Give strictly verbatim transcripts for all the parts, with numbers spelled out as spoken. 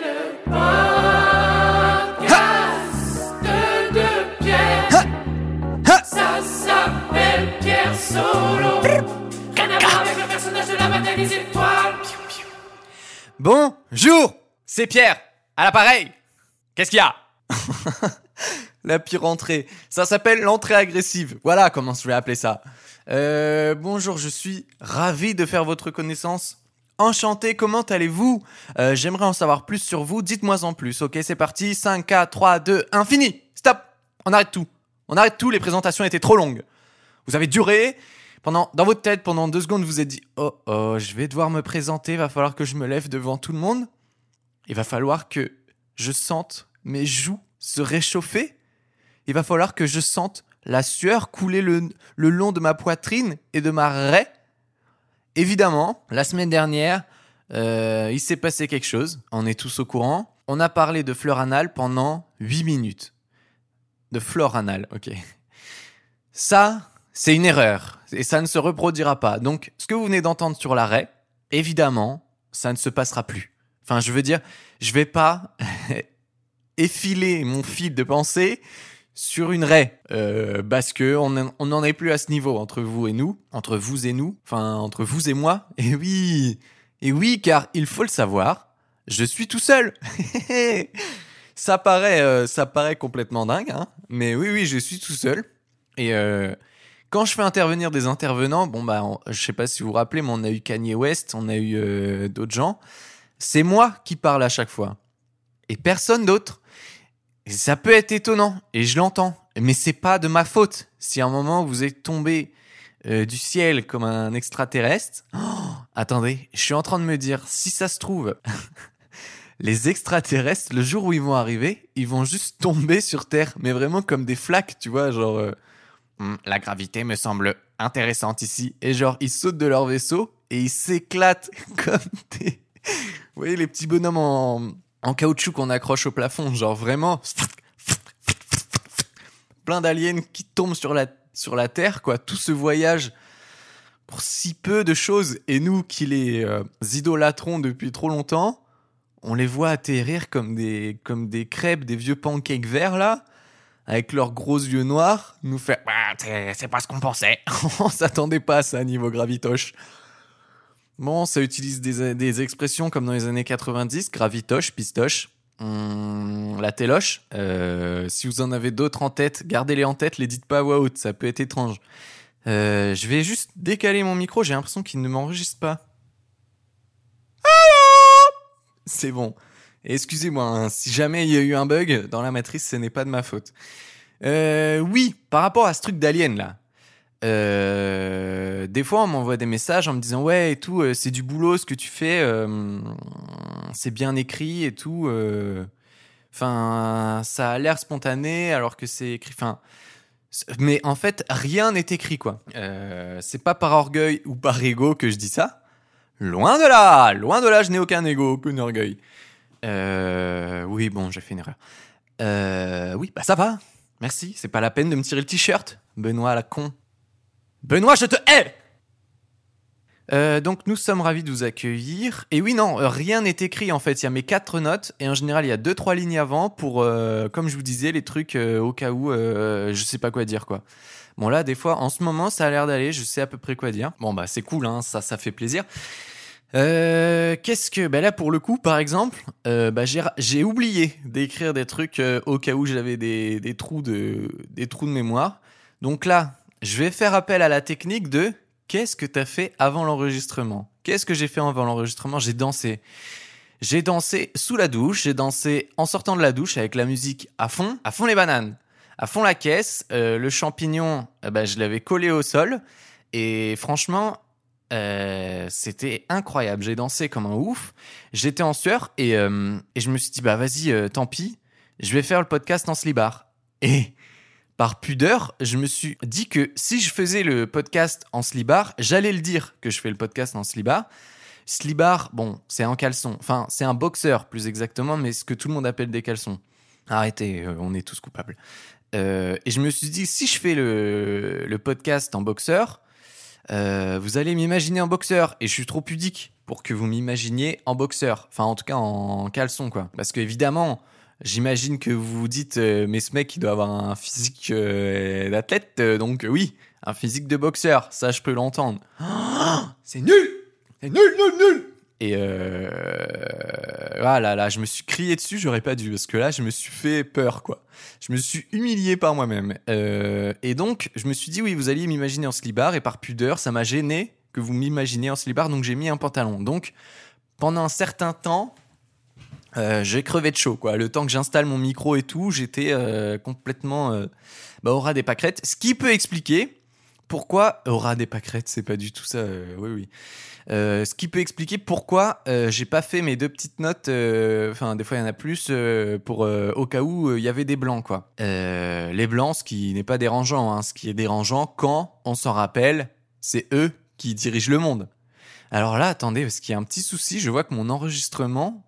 le podcast ha de Pierre. Ha ha ça s'appelle Pierre Solo. Rien à voir avec le personnage de la bataille des étoiles. Bonjour, c'est Pierre, à l'appareil. Qu'est-ce qu'il y a? La pire entrée. Ça s'appelle l'entrée agressive. Voilà comment je vais appeler ça. Euh, bonjour, je suis ravi de faire votre connaissance. Enchanté, comment allez-vous? euh, J'aimerais en savoir plus sur vous, dites-moi en plus. Ok, c'est parti, cinq, quatre, trois, deux, un, fini. Stop, on arrête tout. On arrête tout, les présentations étaient trop longues. Vous avez duré, pendant, dans votre tête, pendant deux secondes, vous êtes dit « Oh, oh, je vais devoir me présenter, va falloir que je me lève devant tout le monde. Il va falloir que je sente mes joues se réchauffer. Il va falloir que je sente la sueur couler le, le long de ma poitrine et de ma raie. » Évidemment, la semaine dernière, euh, il s'est passé quelque chose. On est tous au courant. On a parlé de fleurs anales pendant huit minutes. De fleurs anales, ok. Ça, c'est une erreur. Et ça ne se reproduira pas. Donc, ce que vous venez d'entendre sur l'arrêt, évidemment, ça ne se passera plus. Enfin, je veux dire, je ne vais pas effiler mon fil de pensée sur une raie, euh, parce qu'on on n'en est plus à ce niveau entre vous et nous, entre vous et nous, enfin entre vous et moi. Et oui, et oui, car il faut le savoir, je suis tout seul. ça paraît, euh, ça paraît complètement dingue, hein, mais oui, oui, je suis tout seul. Et euh, quand je fais intervenir des intervenants, bon bah, on, je sais pas si vous vous rappelez, mais on a eu Kanye West, on a eu euh, d'autres gens. C'est moi qui parle à chaque fois, et personne d'autre. Ça peut être étonnant, et je l'entends, mais c'est pas de ma faute. Si à un moment vous êtes tombé euh, du ciel comme un extraterrestre, oh, attendez, je suis en train de me dire, si ça se trouve, les extraterrestres, le jour où ils vont arriver, ils vont juste tomber sur Terre, mais vraiment comme des flaques, tu vois, genre, euh, la gravité me semble intéressante ici, et genre, ils sautent de leur vaisseau, et ils s'éclatent comme des... Vous voyez, les petits bonhommes en... en caoutchouc qu'on accroche au plafond, genre vraiment plein d'aliens qui tombent sur la, sur la terre, quoi. Tout ce voyage pour si peu de choses, et nous qui les euh, idolâtrons depuis trop longtemps, on les voit atterrir comme des, comme des crêpes, des vieux pancakes verts là, avec leurs gros yeux noirs, nous faire ah, c'est, c'est pas ce qu'on pensait. On s'attendait pas à ça niveau gravitoche. Bon, ça utilise des, des expressions comme dans les années quatre-vingt-dix, gravitoche, pistoche, hum, la téloche. Euh, si vous en avez d'autres en tête, gardez-les en tête, les dites pas à voix haute, ça peut être étrange. Euh, je vais juste décaler mon micro, j'ai l'impression qu'il ne m'enregistre pas. Allô ? C'est bon. Excusez-moi, hein, si jamais il y a eu un bug dans la matrice, ce n'est pas de ma faute. Euh, oui, par rapport à ce truc d'alien là. Euh, des fois on m'envoie des messages en me disant ouais et tout, euh, c'est du boulot ce que tu fais, euh, c'est bien écrit et tout, enfin euh, ça a l'air spontané alors que c'est écrit, enfin mais en fait rien n'est écrit quoi. Euh, c'est pas par orgueil ou par ego que je dis ça, loin de là, loin de là, je n'ai aucun ego, aucun orgueil. Euh, oui bon j'ai fait une erreur. Euh, oui bah ça va, merci, c'est pas la peine de me tirer le t-shirt, Benoît la con. Benoît, je te hais. euh, Donc, nous sommes ravis de vous accueillir. Et oui, non, rien n'est écrit, en fait. Il y a mes quatre notes. Et en général, il y a deux, trois lignes avant pour, euh, comme je vous disais, les trucs euh, au cas où euh, je sais pas quoi dire, quoi. Bon, là, des fois, en ce moment, ça a l'air d'aller. Je sais à peu près quoi dire. Bon, bah, c'est cool, hein, ça, ça fait plaisir. Euh, qu'est-ce que... Bah là, pour le coup, par exemple, euh, bah, j'ai, j'ai oublié d'écrire des trucs euh, au cas où j'avais des, des, trous de, des trous de mémoire. Donc là... Je vais faire appel à la technique de « Qu'est-ce que t'as fait avant l'enregistrement ?» Qu'est-ce que j'ai fait avant l'enregistrement ? J'ai dansé. J'ai dansé sous la douche, j'ai dansé en sortant de la douche avec la musique à fond, à fond les bananes, à fond la caisse. Euh, le champignon, euh, bah, je l'avais collé au sol et franchement, euh, c'était incroyable. J'ai dansé comme un ouf, j'étais en sueur et, euh, et je me suis dit « bah vas-y, euh, tant pis, je vais faire le podcast en slibard. » Et... Par pudeur, je me suis dit que si je faisais le podcast en slibard, j'allais le dire que je fais le podcast en slibard. Slibard, bon, c'est un caleçon. Enfin, c'est un boxeur, plus exactement, mais ce que tout le monde appelle des caleçons. Arrêtez, on est tous coupables. Euh, et je me suis dit, si je fais le, le podcast en boxeur, euh, vous allez m'imaginer en boxeur. Et je suis trop pudique. pour que vous m'imaginiez en boxeur. Enfin, en tout cas, en caleçon, quoi. Parce qu'évidemment, j'imagine que vous vous dites euh, « Mais ce mec, il doit avoir un physique euh, d'athlète. Euh, » Donc euh, oui, un physique de boxeur. Ça, je peux l'entendre. Ah, c'est nul C'est nul, nul, nul Et euh... voilà, là, je me suis crié dessus. J'aurais pas dû, parce que là, je me suis fait peur, quoi. Je me suis humilié par moi-même. Euh... Et donc, je me suis dit « Oui, vous alliez m'imaginer en slibard. » Et par pudeur, ça m'a gêné que vous m'imaginiez en slibard. Donc, j'ai mis un pantalon. Donc, pendant un certain temps... Euh, j'ai crevé de chaud, quoi. Le temps que j'installe mon micro et tout, j'étais euh, complètement euh, bah, au ras des pâquerettes. Ce qui peut expliquer pourquoi... Au ras des pâquerettes, c'est pas du tout ça, euh, oui, oui. Euh, ce qui peut expliquer pourquoi euh, j'ai pas fait mes deux petites notes, enfin, euh, des fois, il y en a plus, euh, pour, euh, au cas où il euh, y avait des blancs, quoi. Euh, les blancs, ce qui n'est pas dérangeant, hein. Ce qui est dérangeant, quand on s'en rappelle, c'est eux qui dirigent le monde. Alors là, attendez, parce qu'il y a un petit souci, je vois que mon enregistrement...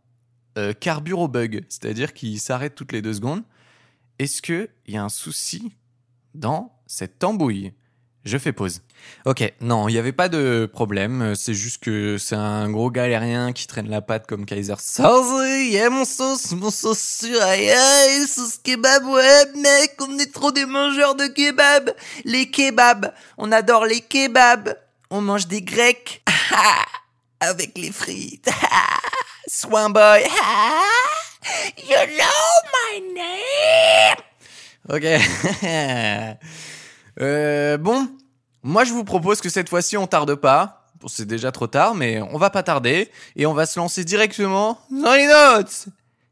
Euh, carbure au bug, c'est-à-dire qu'il s'arrête toutes les deux secondes. Est-ce qu'il y a un souci dans cette tambouille ? Je fais pause. Ok, non, il n'y avait pas de problème. C'est juste que c'est un gros galérien qui traîne la patte comme Kaiser Sauce. Yeah, mon sauce, mon sauce sur aïe, aïe, sauce kebab, ouais, mec, on est trop des mangeurs de kebab. Les kebabs, on adore les kebabs. On mange des grecs avec les frites. Swamp boy, you know my name. Ok. euh, bon, moi je vous propose que cette fois-ci on tarde pas. Bon, c'est déjà trop tard, mais on va pas tarder et on va se lancer directement dans les notes.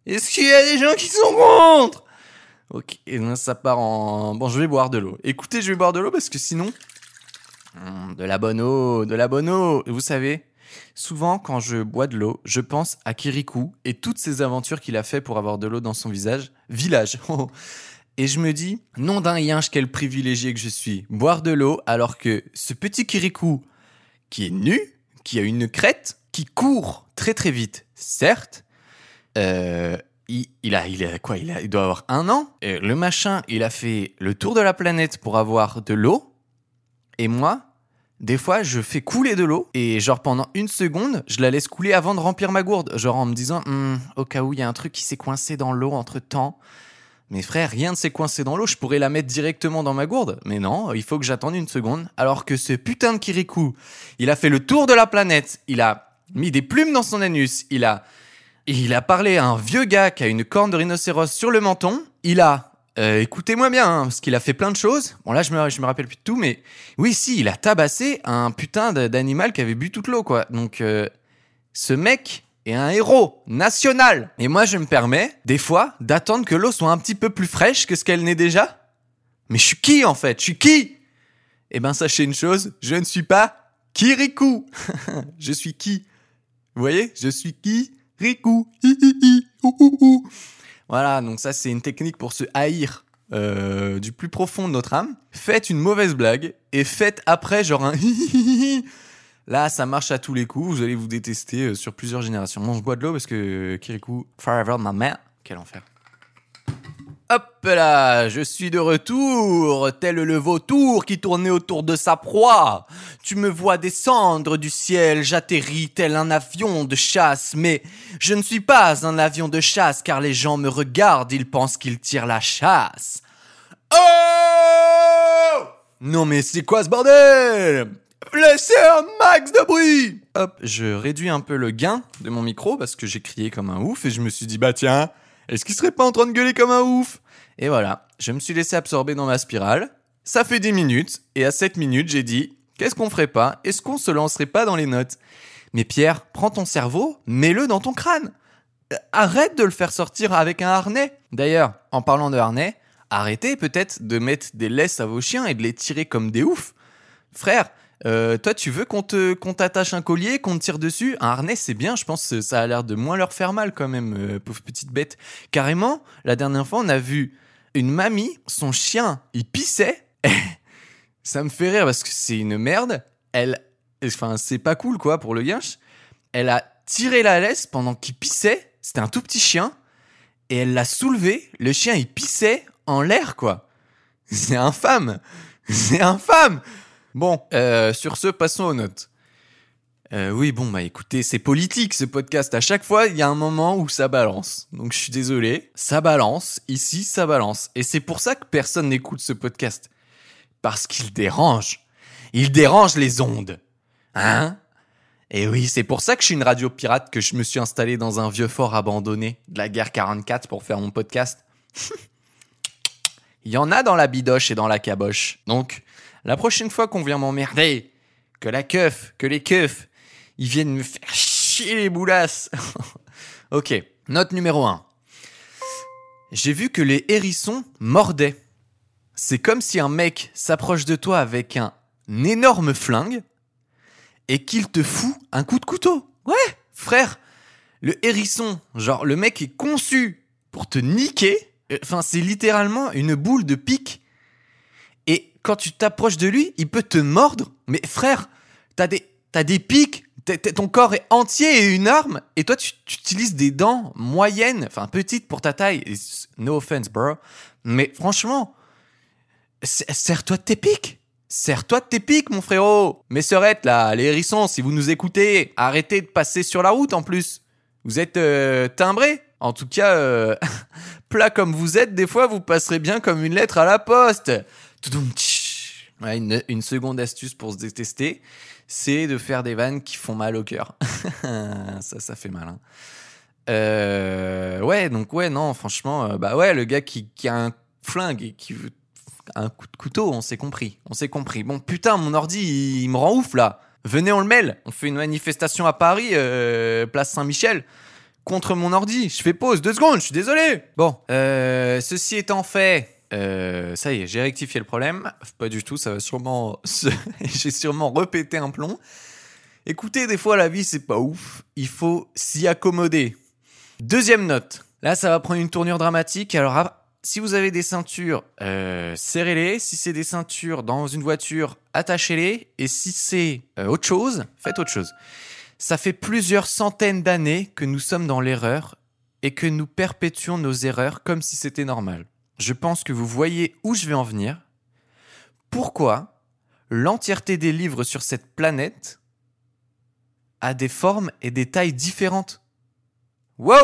Est-ce qu'il y a des gens qui sont contre ? Ok, ça part en. Bon, je vais boire de l'eau. Écoutez, je vais boire de l'eau parce que sinon, hum, de la bonne eau, de la bonne eau, vous savez. Souvent, quand je bois de l'eau, je pense à Kirikou et toutes ses aventures qu'il a fait pour avoir de l'eau dans son visage, village. Et je me dis, nom d'un yinche, quel privilégié que je suis. Boire de l'eau alors que ce petit Kirikou, qui est nu, qui a une crête, qui court très très vite, certes, euh, il, il, a, il a quoi il, a, il doit avoir un an. Et le machin, il a fait le tour de la planète pour avoir de l'eau. Et moi... Des fois, je fais couler de l'eau et genre pendant une seconde, je la laisse couler avant de remplir ma gourde. Genre en me disant, hm, au cas où, il y a un truc qui s'est coincé dans l'eau entre-temps. Mais frère, rien ne s'est coincé dans l'eau, je pourrais la mettre directement dans ma gourde. Mais non, il faut que j'attende une seconde. Alors que ce putain de Kirikou, il a fait le tour de la planète. Il a mis des plumes dans son anus. Il a, il a parlé à un vieux gars qui a une corne de rhinocéros sur le menton. Il a... Euh, écoutez-moi bien, hein, parce qu'il a fait plein de choses. Bon, là, je me, je me rappelle plus de tout, mais... Oui, si, il a tabassé un putain d'animal qui avait bu toute l'eau, quoi. Donc, euh, ce mec est un héros national. Et moi, je me permets, des fois, d'attendre que l'eau soit un petit peu plus fraîche que ce qu'elle n'est déjà. Mais je suis qui, en fait ? Je suis qui ? Eh ben, sachez une chose, je ne suis pas Kirikou. Je suis qui ? Vous voyez ? Je suis Kirikou. Hi, hi, hi. Ouh, ouh, ouh. Voilà, donc ça, c'est une technique pour se haïr euh, du plus profond de notre âme. Faites une mauvaise blague et faites après genre un hihihi. Là, ça marche à tous les coups. Vous allez vous détester sur plusieurs générations. Bon, je bois de l'eau parce que Kirikou, forever, ma mère. Quel enfer. Hop là, je suis de retour, tel le vautour qui tournait autour de sa proie. Tu me vois descendre du ciel, j'atterris tel un avion de chasse. Mais je ne suis pas un avion de chasse, car les gens me regardent, ils pensent qu'ils tirent la chasse. Oh ! Non mais c'est quoi ce bordel ? Laissez un max de bruit ! Hop, je réduis un peu le gain de mon micro, parce que j'ai crié comme un ouf, et je me suis dit, bah tiens... Est-ce qu'il serait pas en train de gueuler comme un ouf ? Et voilà, je me suis laissé absorber dans ma spirale. Ça fait dix minutes, et à sept minutes, j'ai dit « Qu'est-ce qu'on ferait pas ? Est-ce qu'on se lancerait pas dans les notes ?» Mais Pierre, prends ton cerveau, mets-le dans ton crâne. Arrête de le faire sortir avec un harnais. D'ailleurs, en parlant de harnais, arrêtez peut-être de mettre des laisses à vos chiens et de les tirer comme des oufs. Frère, euh, toi, tu veux qu'on, te, qu'on t'attache un collier, qu'on te tire dessus ? Un harnais, c'est bien, je pense que ça a l'air de moins leur faire mal quand même, euh, pauvre petite bête. Carrément, la dernière fois, on a vu une mamie, son chien, il pissait. Ça me fait rire parce que c'est une merde. Elle, enfin, c'est pas cool, quoi, pour le guinche. Elle a tiré la laisse pendant qu'il pissait. C'était un tout petit chien. Et elle l'a soulevé. Le chien, il pissait en l'air, quoi. C'est infâme. C'est infâme. Bon, euh, sur ce, passons aux notes. Euh, oui, bon, bah écoutez, c'est politique ce podcast. À chaque fois, il y a un moment où ça balance. Donc je suis désolé, ça balance. Ici, ça balance. Et c'est pour ça que personne n'écoute ce podcast. Parce qu'il dérange. Il dérange les ondes. Hein ? Et oui, c'est pour ça que je suis une radio pirate, que je me suis installé dans un vieux fort abandonné de la guerre quarante-quatre pour faire mon podcast. Il y en a dans la bidoche et dans la caboche. Donc, la prochaine fois qu'on vient m'emmerder, que la keuf, que les keufs, ils viennent me faire chier les boulasses. Ok, note numéro un. J'ai vu que les hérissons mordaient. C'est comme si un mec s'approche de toi avec un énorme flingue et qu'il te fout un coup de couteau. Ouais, frère, le hérisson, genre le mec est conçu pour te niquer. Enfin, c'est littéralement une boule de pique. Et quand tu t'approches de lui, il peut te mordre. Mais frère, t'as des, t'as des piques. Ton corps est entier et une arme, et toi, tu, tu utilises des dents moyennes, enfin petites pour ta taille. No offense, bro. Mais franchement, serre-toi de tes pics. Serre-toi de tes pics, mon frérot. Mes sœurettes, là, les hérissons, si vous nous écoutez, arrêtez de passer sur la route en plus. Vous êtes euh, timbrés. En tout cas, euh, plat comme vous êtes, des fois, vous passerez bien comme une lettre à la poste. Ouais, une, une seconde astuce pour se détester, c'est de faire des vannes qui font mal au cœur. ça, ça fait mal. Hein. Euh, ouais, donc ouais, non, franchement, euh, bah ouais, le gars qui, qui a un flingue et qui veut un coup de couteau, on s'est compris, on s'est compris. Bon, putain, mon ordi, il, il me rend ouf, là. Venez, on le mêle. On fait une manifestation à Paris, euh, place Saint-Michel, contre mon ordi. Je fais pause, deux secondes, je suis désolé. Bon, euh, ceci étant fait... Euh, ça y est, j'ai rectifié le problème. Pas du tout, ça va sûrement... Se... j'ai sûrement repété un plomb. Écoutez, des fois, la vie, c'est pas ouf. Il faut s'y accommoder. Deuxième note. Là, ça va prendre une tournure dramatique. Alors, si vous avez des ceintures, euh, serrez-les. Si c'est des ceintures dans une voiture, attachez-les. Et si c'est euh, autre chose, faites autre chose. Ça fait plusieurs centaines d'années que nous sommes dans l'erreur et que nous perpétuons nos erreurs comme si c'était normal. Je pense que vous voyez où je vais en venir. Pourquoi l'entièreté des livres sur cette planète a des formes et des tailles différentes ? Wow !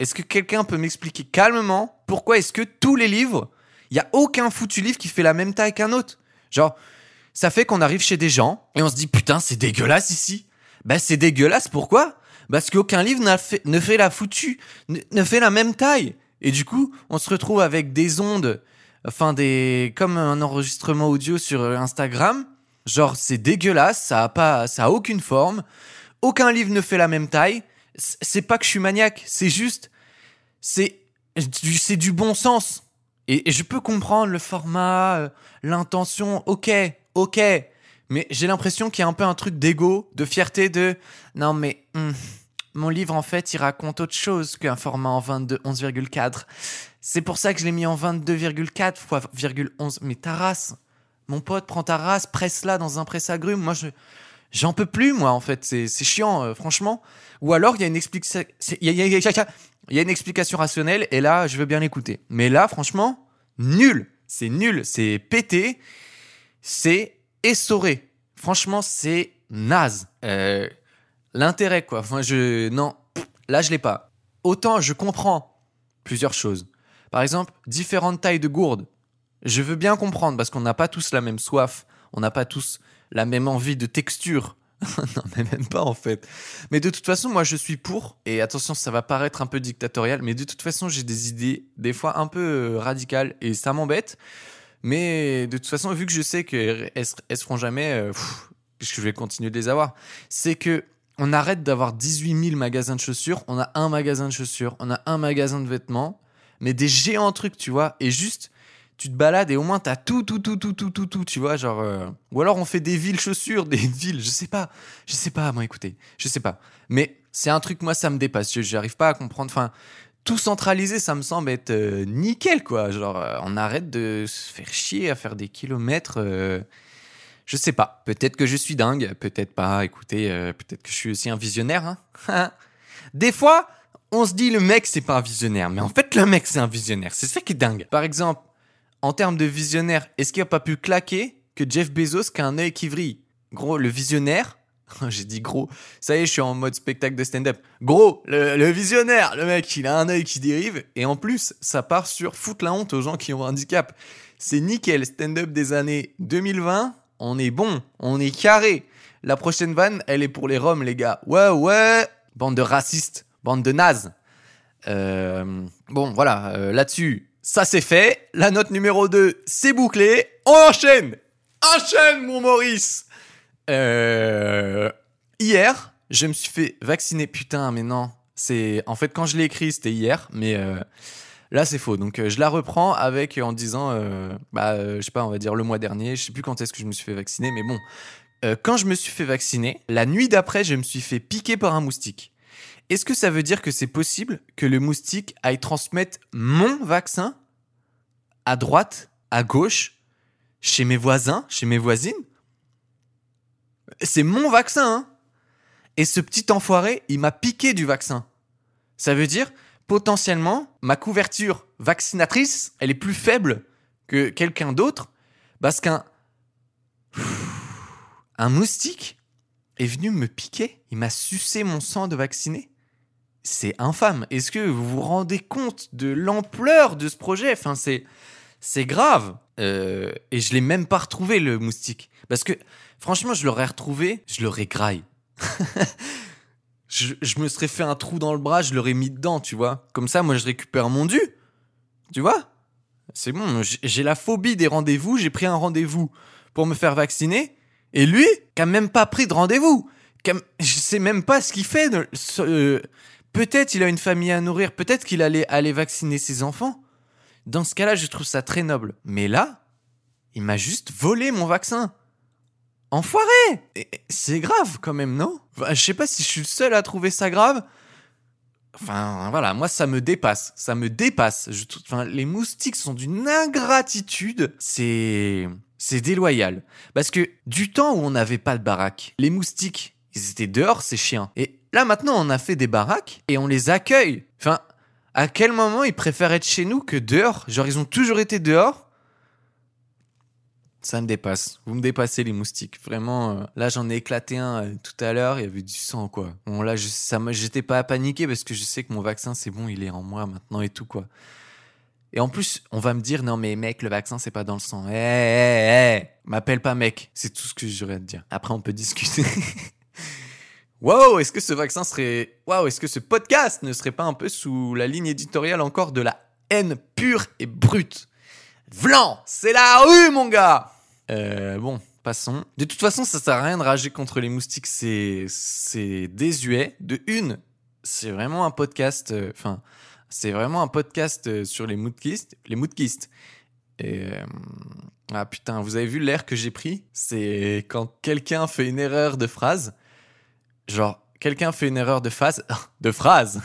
Est-ce que quelqu'un peut m'expliquer calmement pourquoi est-ce que tous les livres, il n'y a aucun foutu livre qui fait la même taille qu'un autre ? Genre, ça fait qu'on arrive chez des gens et on se dit « Putain, c'est dégueulasse ici !» Bah, c'est dégueulasse, pourquoi ? Parce qu'aucun livre n'a fait, ne fait la foutue, ne, ne fait la même taille. Et du coup, on se retrouve avec des ondes, enfin des, comme un enregistrement audio sur Instagram. Genre, c'est dégueulasse, ça a pas, ça a aucune forme. Aucun livre ne fait la même taille. C'est pas que je suis maniaque, c'est juste, c'est, c'est du bon sens. Et, et je peux comprendre le format, l'intention. Ok, ok. Mais j'ai l'impression qu'il y a un peu un truc d'ego, de fierté, de non mais. Hmm. Mon livre, en fait, il raconte autre chose qu'un format en vingt-deux, onze virgule quatre. C'est pour ça que je l'ai mis en vingt-deux virgule quatre fois onze. Mais ta race, mon pote, prends ta race, presse-la dans un presse-agrumes. Moi, je, j'en peux plus, moi, en fait. C'est, c'est chiant, euh, franchement. Ou alors, il y a une explication, il y a, y a, y a une explication rationnelle, et là, je veux bien l'écouter. Mais là, franchement, nul. C'est nul, c'est pété, c'est essoré. Franchement, c'est naze. Euh... L'intérêt, quoi. Enfin, je... Non, là, je l'ai pas. Autant, je comprends plusieurs choses. Par exemple, différentes tailles de gourdes. Je veux bien comprendre, parce qu'on n'a pas tous la même soif. On n'a pas tous la même envie de texture. Non, mais même pas, en fait. Mais de toute façon, moi, je suis pour. Et attention, ça va paraître un peu dictatorial, mais de toute façon, j'ai des idées, des fois, un peu radicales. Et ça m'embête. Mais de toute façon, vu que je sais qu'elles ne seront jamais... Euh, pff, je vais continuer de les avoir. C'est que... On arrête d'avoir dix-huit mille magasins de chaussures, on a un magasin de chaussures, on a un magasin de vêtements, mais des géants trucs, tu vois, et juste, tu te balades et au moins t'as tout, tout, tout, tout, tout, tout, tout, tu vois, genre... Euh... Ou alors on fait des villes chaussures, des villes, je sais pas, je sais pas, moi, écoutez, je sais pas. Mais c'est un truc, moi, ça me dépasse, j'arrive pas à comprendre, enfin, tout centralisé, ça me semble être euh, nickel, quoi, genre, euh, on arrête de se faire chier à faire des kilomètres... Euh... Je sais pas, peut-être que je suis dingue, peut-être pas, écoutez, euh, peut-être que je suis aussi un visionnaire. Hein. Des fois, on se dit le mec c'est pas un visionnaire, mais en fait le mec c'est un visionnaire, c'est ça qui est dingue. Par exemple, en termes de visionnaire, est-ce qu'il a pas pu claquer que Jeff Bezos qui a un œil qui vrille ? Gros, le visionnaire, J'ai dit gros. Ça y est, je suis en mode spectacle de stand-up. Gros, le, le visionnaire, le mec, il a un œil qui dérive. Et en plus, ça part sur foutre la honte aux gens qui ont un handicap. C'est nickel, stand-up des années deux mille vingt. On est bon, on est carré. La prochaine vanne, elle est pour les Roms, les gars. Ouais, ouais. Bande de racistes, bande de nazes. Euh, bon, voilà, euh, là-dessus, ça c'est fait. La note numéro deux, c'est bouclé. On enchaîne. Enchaîne, mon Maurice. Euh, hier, je me suis fait vacciner. Putain, mais non. C'est... En fait, quand je l'ai écrit, c'était hier. Mais euh, là, c'est faux. Donc, euh, je la reprends avec, en disant, euh, bah, euh, je sais pas, on va dire le mois dernier. Je sais plus quand est-ce que je me suis fait vacciner. Mais bon, euh, quand je me suis fait vacciner, la nuit d'après, je me suis fait piquer par un moustique. Est-ce que ça veut dire que c'est possible que le moustique aille transmettre mon vaccin à droite, à gauche, chez mes voisins, chez mes voisines ? C'est mon vaccin, hein. Et ce petit enfoiré, il m'a piqué du vaccin. Ça veut dire, potentiellement, ma couverture vaccinatrice, elle est plus faible que quelqu'un d'autre, parce qu'un un moustique est venu me piquer. Il m'a sucé mon sang de vacciné. C'est infâme. Est-ce que vous vous rendez compte de l'ampleur de ce projet ? Enfin, c'est... C'est grave. Euh, et je l'ai même pas retrouvé, le moustique. Parce que, franchement, je l'aurais retrouvé, je l'aurais graille. je, je me serais fait un trou dans le bras, je l'aurais mis dedans, tu vois. Comme ça, moi, je récupère mon dû. Tu vois ? C'est bon, j'ai la phobie des rendez-vous. J'ai pris un rendez-vous pour me faire vacciner. Et lui, qui a même pas pris de rendez-vous. Qu'a... Je sais même pas ce qu'il fait. De... Euh, peut-être il a une famille à nourrir. Peut-être qu'il allait aller vacciner ses enfants. Dans ce cas-là, je trouve ça très noble. Mais là, il m'a juste volé mon vaccin. Enfoiré ! Et c'est grave quand même, non ? Enfin, je sais pas si je suis le seul à trouver ça grave. Enfin, voilà, moi, ça me dépasse. Ça me dépasse. Je... Enfin, les moustiques sont d'une ingratitude. C'est... C'est déloyal. Parce que du temps où on n'avait pas de baraque, les moustiques, ils étaient dehors, ces chiens. Et là, maintenant, on a fait des baraques et on les accueille. Enfin... À quel moment ils préfèrent être chez nous que dehors ? Genre, ils ont toujours été dehors ? Ça me dépasse. Vous me dépassez, les moustiques. Vraiment, euh, là, j'en ai éclaté un euh, tout à l'heure. Il y avait du sang, quoi. Bon, là, je, ça, j'étais pas à paniquer parce que je sais que mon vaccin, c'est bon, il est en moi maintenant et tout, quoi. Et en plus, on va me dire, non, mais mec, le vaccin, c'est pas dans le sang. Hé, hé, hé, m'appelle pas mec. C'est tout ce que j'aurais à te dire. Après, on peut discuter. Wow, est-ce que ce vaccin serait... Wow, est-ce que ce podcast ne serait pas un peu sous la ligne éditoriale encore de la haine pure et brute ? Vlan, c'est la rue, mon gars ! Euh, bon, passons. De toute façon, ça sert à rien de rager contre les moustiques, c'est... C'est désuet. De une, c'est vraiment un podcast... Enfin, c'est vraiment un podcast sur les moudkistes. Les moudkistes. Et... Euh... Ah putain, vous avez vu l'air que j'ai pris ? C'est quand quelqu'un fait une erreur de phrase... Genre, quelqu'un fait une erreur de phase... De phrase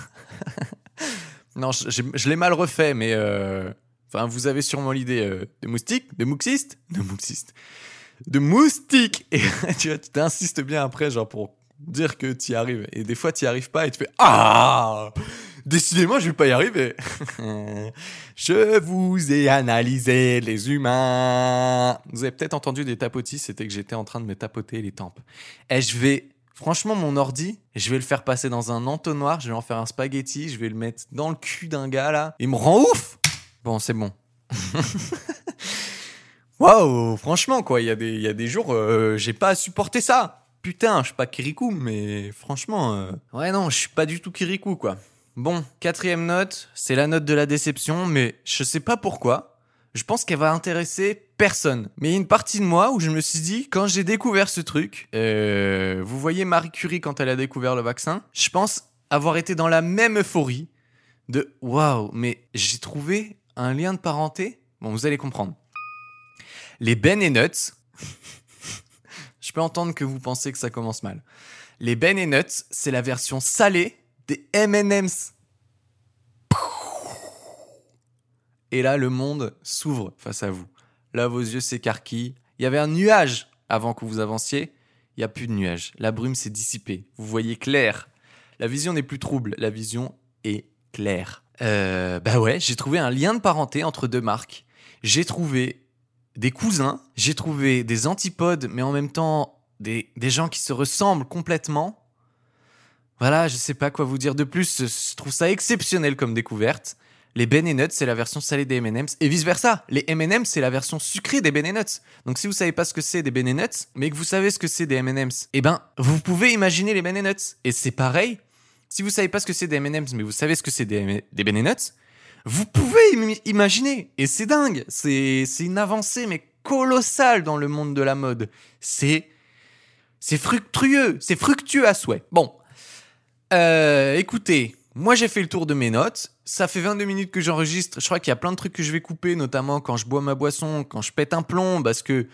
Non, je, je, je l'ai mal refait, mais... Euh... Enfin, vous avez sûrement l'idée euh, de moustique, de mouxiste, de mouxiste, de moustique. Et tu vois, tu t'insistes bien après, genre, pour dire que tu y arrives. Et des fois, tu y arrives pas et tu fais... Ah ! Décidément, je vais pas y arriver. Je vous ai analysé, les humains. Vous avez peut-être entendu des tapotis, c'était que j'étais en train de me tapoter les tempes. Et je vais... Franchement, mon ordi, je vais le faire passer dans un entonnoir, je vais en faire un spaghetti, je vais le mettre dans le cul d'un gars, là. Il me rend ouf ! Bon, c'est bon. Waouh, franchement, quoi, il y, y a des jours, euh, j'ai pas à supporter ça. Putain, je suis pas Kirikou, mais franchement... Euh... Ouais, non, je suis pas du tout Kirikou, quoi. Bon, quatrième note, c'est la note de la déception, mais je sais pas pourquoi. Je pense qu'elle va intéresser... Personne. Mais il y a une partie de moi où je me suis dit, quand j'ai découvert ce truc, euh, vous voyez Marie Curie quand elle a découvert le vaccin, je pense avoir été dans la même euphorie de « Waouh, mais j'ai trouvé un lien de parenté ?» Bon, vous allez comprendre. Les Ben et Nuts, je peux entendre que vous pensez que ça commence mal. Les Ben et Nuts, c'est la version salée des M and M's. Et là, le monde s'ouvre face à vous. Là, vos yeux s'écarquillent. Il y avait un nuage avant que vous avanciez. Il n'y a plus de nuage. La brume s'est dissipée. Vous voyez clair. La vision n'est plus trouble. La vision est claire. Euh, bah ouais, j'ai trouvé un lien de parenté entre deux marques. J'ai trouvé des cousins. J'ai trouvé des antipodes, mais en même temps des, des gens qui se ressemblent complètement. Voilà, je sais pas quoi vous dire de plus. Je trouve ça exceptionnel comme découverte. Les Ben and Nuts, c'est la version salée des M and M's. Et vice-versa, les M and M's, c'est la version sucrée des Ben and Nuts. Donc si vous savez pas ce que c'est des Ben and Nuts, mais que vous savez ce que c'est des M and M's, eh ben, vous pouvez imaginer les Ben and Nuts. Et c'est pareil, si vous savez pas ce que c'est des M and M's, mais vous savez ce que c'est des, des Ben and Nuts, vous pouvez im- imaginer. Et c'est dingue, c'est, c'est une avancée, mais colossale dans le monde de la mode. C'est, c'est fructueux, c'est fructueux à souhait. Bon, euh, écoutez... Moi, j'ai fait le tour de mes notes. Ça fait vingt-deux minutes que j'enregistre. Je crois qu'il y a plein de trucs que je vais couper, notamment quand je bois ma boisson, quand je pète un plomb, parce que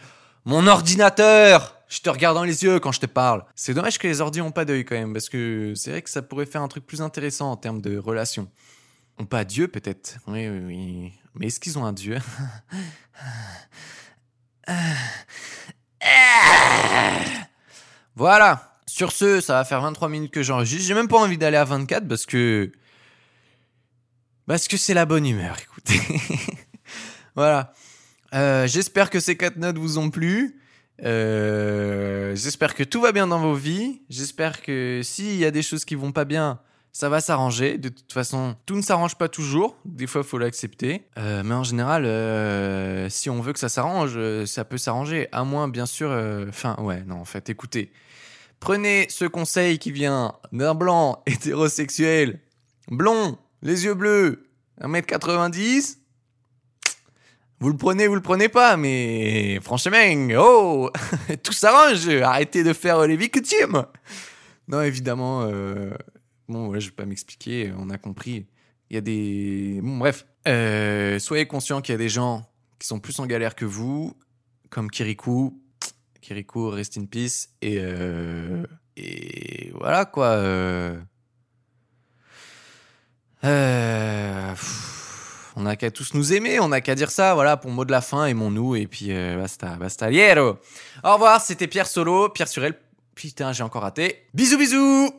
mon ordinateur, je te regarde dans les yeux quand je te parle. C'est dommage que les ordi n'ont pas d'œil quand même, parce que c'est vrai que ça pourrait faire un truc plus intéressant en termes de relations. Ont pas Dieu, peut-être. Oui, oui, oui. Mais est-ce qu'ils ont un Dieu ? Voilà. Sur ce, ça va faire vingt-trois minutes que j'enregistre. J'ai même pas envie d'aller à vingt-quatre parce que... Parce que c'est la bonne humeur, écoutez. Voilà. Euh, j'espère que ces quatre notes vous ont plu. Euh, j'espère que tout va bien dans vos vies. J'espère que s'il y a des choses qui vont pas bien, ça va s'arranger. De toute façon, tout ne s'arrange pas toujours. Des fois, il faut l'accepter. Euh, mais en général, euh, si on veut que ça s'arrange, ça peut s'arranger. À moins, bien sûr... Euh... Enfin, ouais, non, en fait, écoutez... Prenez ce conseil qui vient d'un blanc hétérosexuel, blond, les yeux bleus, un mètre quatre-vingt-dix. Vous le prenez, vous le prenez pas, mais franchement, oh, tout s'arrange. Arrêtez de faire les victimes. Non, évidemment, euh, bon, ouais, je vais pas m'expliquer, on a compris. Il y a des... Bon, bref, euh, soyez conscients qu'il y a des gens qui sont plus en galère que vous, comme Kirikou. Kirikou, rest in peace, et, euh, et voilà quoi. Euh, euh, pff, on n'a qu'à tous nous aimer, on n'a qu'à dire ça, voilà, pour mot de la fin, aimons-nous, et puis euh, basta, basta, liero. Au revoir, c'était Pierre Solo, Pierre Surel, putain, j'ai encore raté. Bisous, bisous.